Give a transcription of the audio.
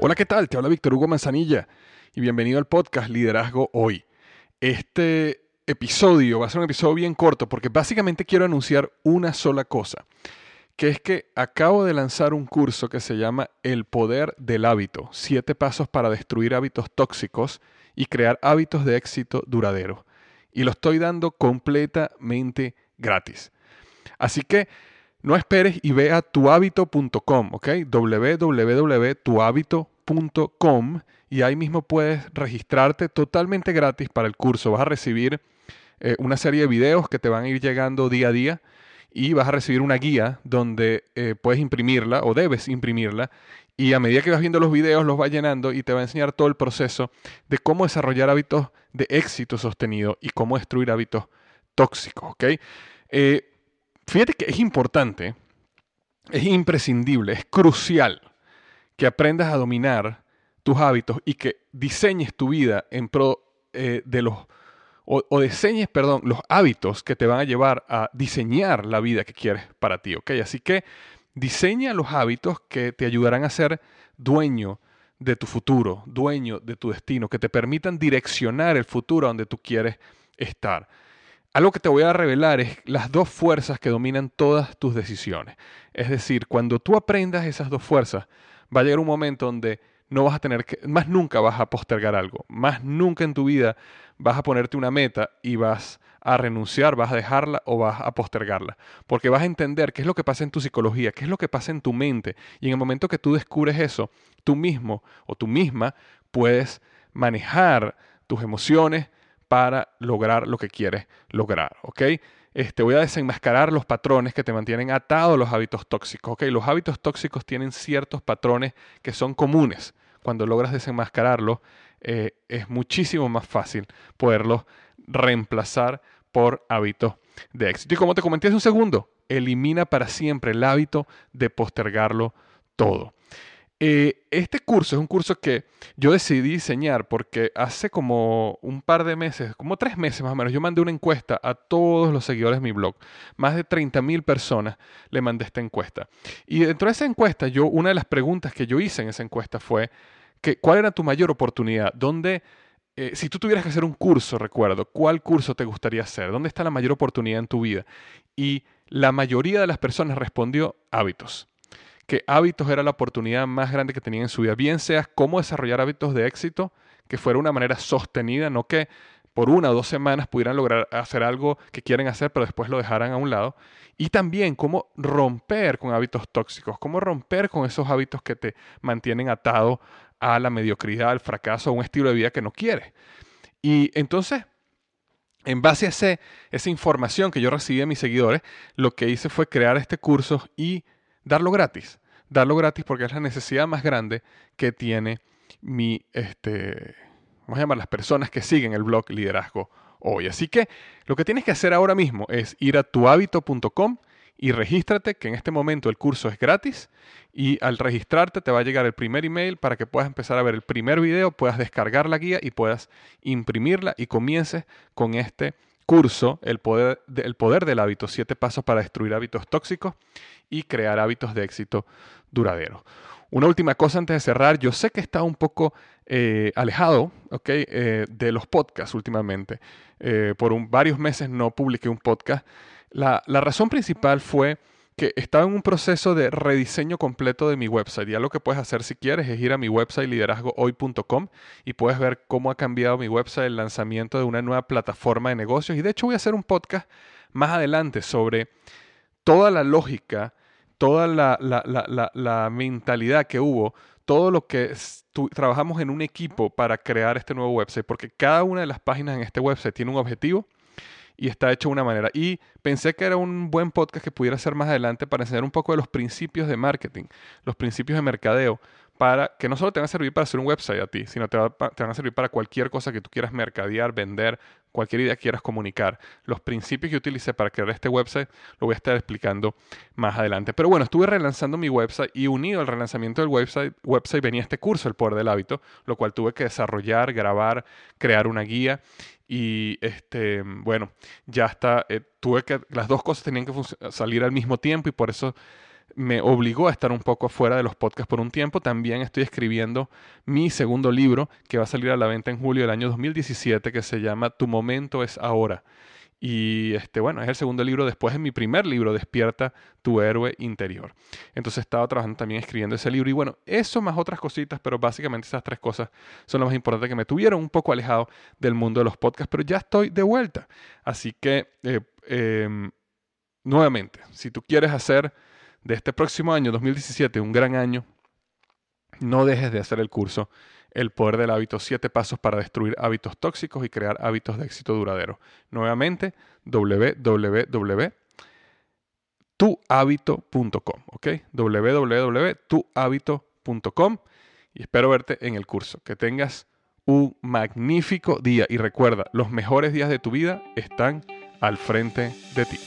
Hola, ¿qué tal? Te habla Víctor Hugo Manzanilla y bienvenido al podcast Liderazgo Hoy. Este episodio va a ser un episodio bien corto porque básicamente quiero anunciar una sola cosa, que es que acabo de lanzar un curso que se llama El Poder del Hábito, 7 pasos para destruir hábitos tóxicos y crear hábitos de éxito duradero. Y lo estoy dando completamente gratis. Así que no esperes y ve a tuhabito.com, ¿ok? www.tuhabito.com y ahí mismo puedes registrarte totalmente gratis para el curso. Vas a recibir una serie de videos que te van a ir llegando día a día y vas a recibir una guía donde puedes imprimirla o debes imprimirla y a medida que vas viendo los videos los vas llenando y te va a enseñar todo el proceso de cómo desarrollar hábitos de éxito sostenido y cómo destruir hábitos tóxicos, ¿ok? Fíjate que es importante, es imprescindible, es crucial que aprendas a dominar tus hábitos y que diseñes tu vida en pro de los los hábitos que te van a llevar a diseñar la vida que quieres para ti, ¿ok? Así que diseña los hábitos que te ayudarán a ser dueño de tu futuro, dueño de tu destino, que te permitan direccionar el futuro a donde tú quieres estar. Algo que te voy a revelar es las dos fuerzas que dominan todas tus decisiones. Es decir, cuando tú aprendas esas dos fuerzas, va a llegar un momento donde no vas a tener que, más nunca vas a postergar algo, más nunca en tu vida vas a ponerte una meta y vas a renunciar, vas a dejarla o vas a postergarla. Porque vas a entender qué es lo que pasa en tu psicología, qué es lo que pasa en tu mente. Y en el momento que tú descubres eso, tú mismo o tú misma puedes manejar tus emociones para lograr lo que quieres lograr, ¿ok? Voy a desenmascarar los patrones que te mantienen atado a los hábitos tóxicos, ¿ok? Los hábitos tóxicos tienen ciertos patrones que son comunes. Cuando logras desenmascararlos, es muchísimo más fácil poderlos reemplazar por hábitos de éxito. Y como te comenté hace un segundo, elimina para siempre el hábito de postergarlo todo. Este curso es un curso que yo decidí diseñar porque hace como un par de meses, como 3 meses más o menos, yo mandé una encuesta a todos los seguidores de mi blog. Más de 30,000 personas le mandé esta encuesta. Y dentro de esa encuesta, una de las preguntas que yo hice en esa encuesta fue ¿cuál era tu mayor oportunidad? Si tú tuvieras que hacer un curso, recuerdo, ¿cuál curso te gustaría hacer? ¿Dónde está la mayor oportunidad en tu vida? Y la mayoría de las personas respondió hábitos. Que hábitos era la oportunidad más grande que tenían en su vida, bien sea cómo desarrollar hábitos de éxito, que fuera una manera sostenida, no que por 1 o 2 semanas pudieran lograr hacer algo que quieren hacer, pero después lo dejaran a un lado, y también cómo romper con hábitos tóxicos, cómo romper con esos hábitos que te mantienen atado a la mediocridad, al fracaso, a un estilo de vida que no quieres. Y entonces, en base a esa información que yo recibí de mis seguidores, lo que hice fue crear este curso y darlo gratis. darlo gratis porque es la necesidad más grande que tiene mi, vamos a llamar, las personas que siguen el blog Liderazgo Hoy. Así que lo que tienes que hacer ahora mismo es ir a tuhabito.com y regístrate, que en este momento el curso es gratis, y al registrarte te va a llegar el primer email para que puedas empezar a ver el primer video, puedas descargar la guía y puedas imprimirla y comiences con este curso, El Poder del Hábito, 7 pasos para destruir hábitos tóxicos y crear hábitos de éxito duradero. Una última cosa antes de cerrar. Yo sé que he estado un poco alejado, ¿okay? De los podcasts últimamente. Por varios meses no publiqué un podcast. La razón principal fue que estaba en un proceso de rediseño completo de mi website. Ya lo que puedes hacer si quieres es ir a mi website liderazgohoy.com y puedes ver cómo ha cambiado mi website, el lanzamiento de una nueva plataforma de negocios. Y de hecho voy a hacer un podcast más adelante sobre toda la lógica, toda la mentalidad que hubo, todo lo que trabajamos en un equipo para crear este nuevo website, porque cada una de las páginas en este website tiene un objetivo y está hecho de una manera. Y pensé que era un buen podcast que pudiera hacer más adelante para enseñar un poco de los principios de marketing, los principios de mercadeo, para que no solo te van a servir para hacer un website a ti, sino te van a servir para cualquier cosa que tú quieras mercadear, vender, cualquier idea que quieras comunicar. Los principios que utilicé para crear este website lo voy a estar explicando más adelante. Pero bueno, estuve relanzando mi website y unido al relanzamiento del website venía este curso, El Poder del Hábito, lo cual tuve que desarrollar, grabar, crear una guía. Y bueno, ya está. Las dos cosas tenían que salir al mismo tiempo y por eso me obligó a estar un poco afuera de los podcasts por un tiempo. También estoy escribiendo mi segundo libro que va a salir a la venta en julio del año 2017, que se llama Tu Momento es Ahora. Y bueno, es el segundo libro después de mi primer libro, Despierta tu Héroe Interior. Entonces estaba trabajando también escribiendo ese libro. Y bueno, eso más otras cositas, pero básicamente esas tres cosas son las más importantes que me tuvieron un poco alejado del mundo de los podcasts. Pero ya estoy de vuelta. Así que, nuevamente, si tú quieres hacer de este próximo año, 2017, un gran año, no dejes de hacer el curso El Poder del Hábito, 7 pasos para destruir hábitos tóxicos y crear hábitos de éxito duradero. Nuevamente, www.tuhabito.com, ¿ok? www.tuhabito.com, y espero verte en el curso. Que tengas un magnífico día y recuerda, los mejores días de tu vida están al frente de ti.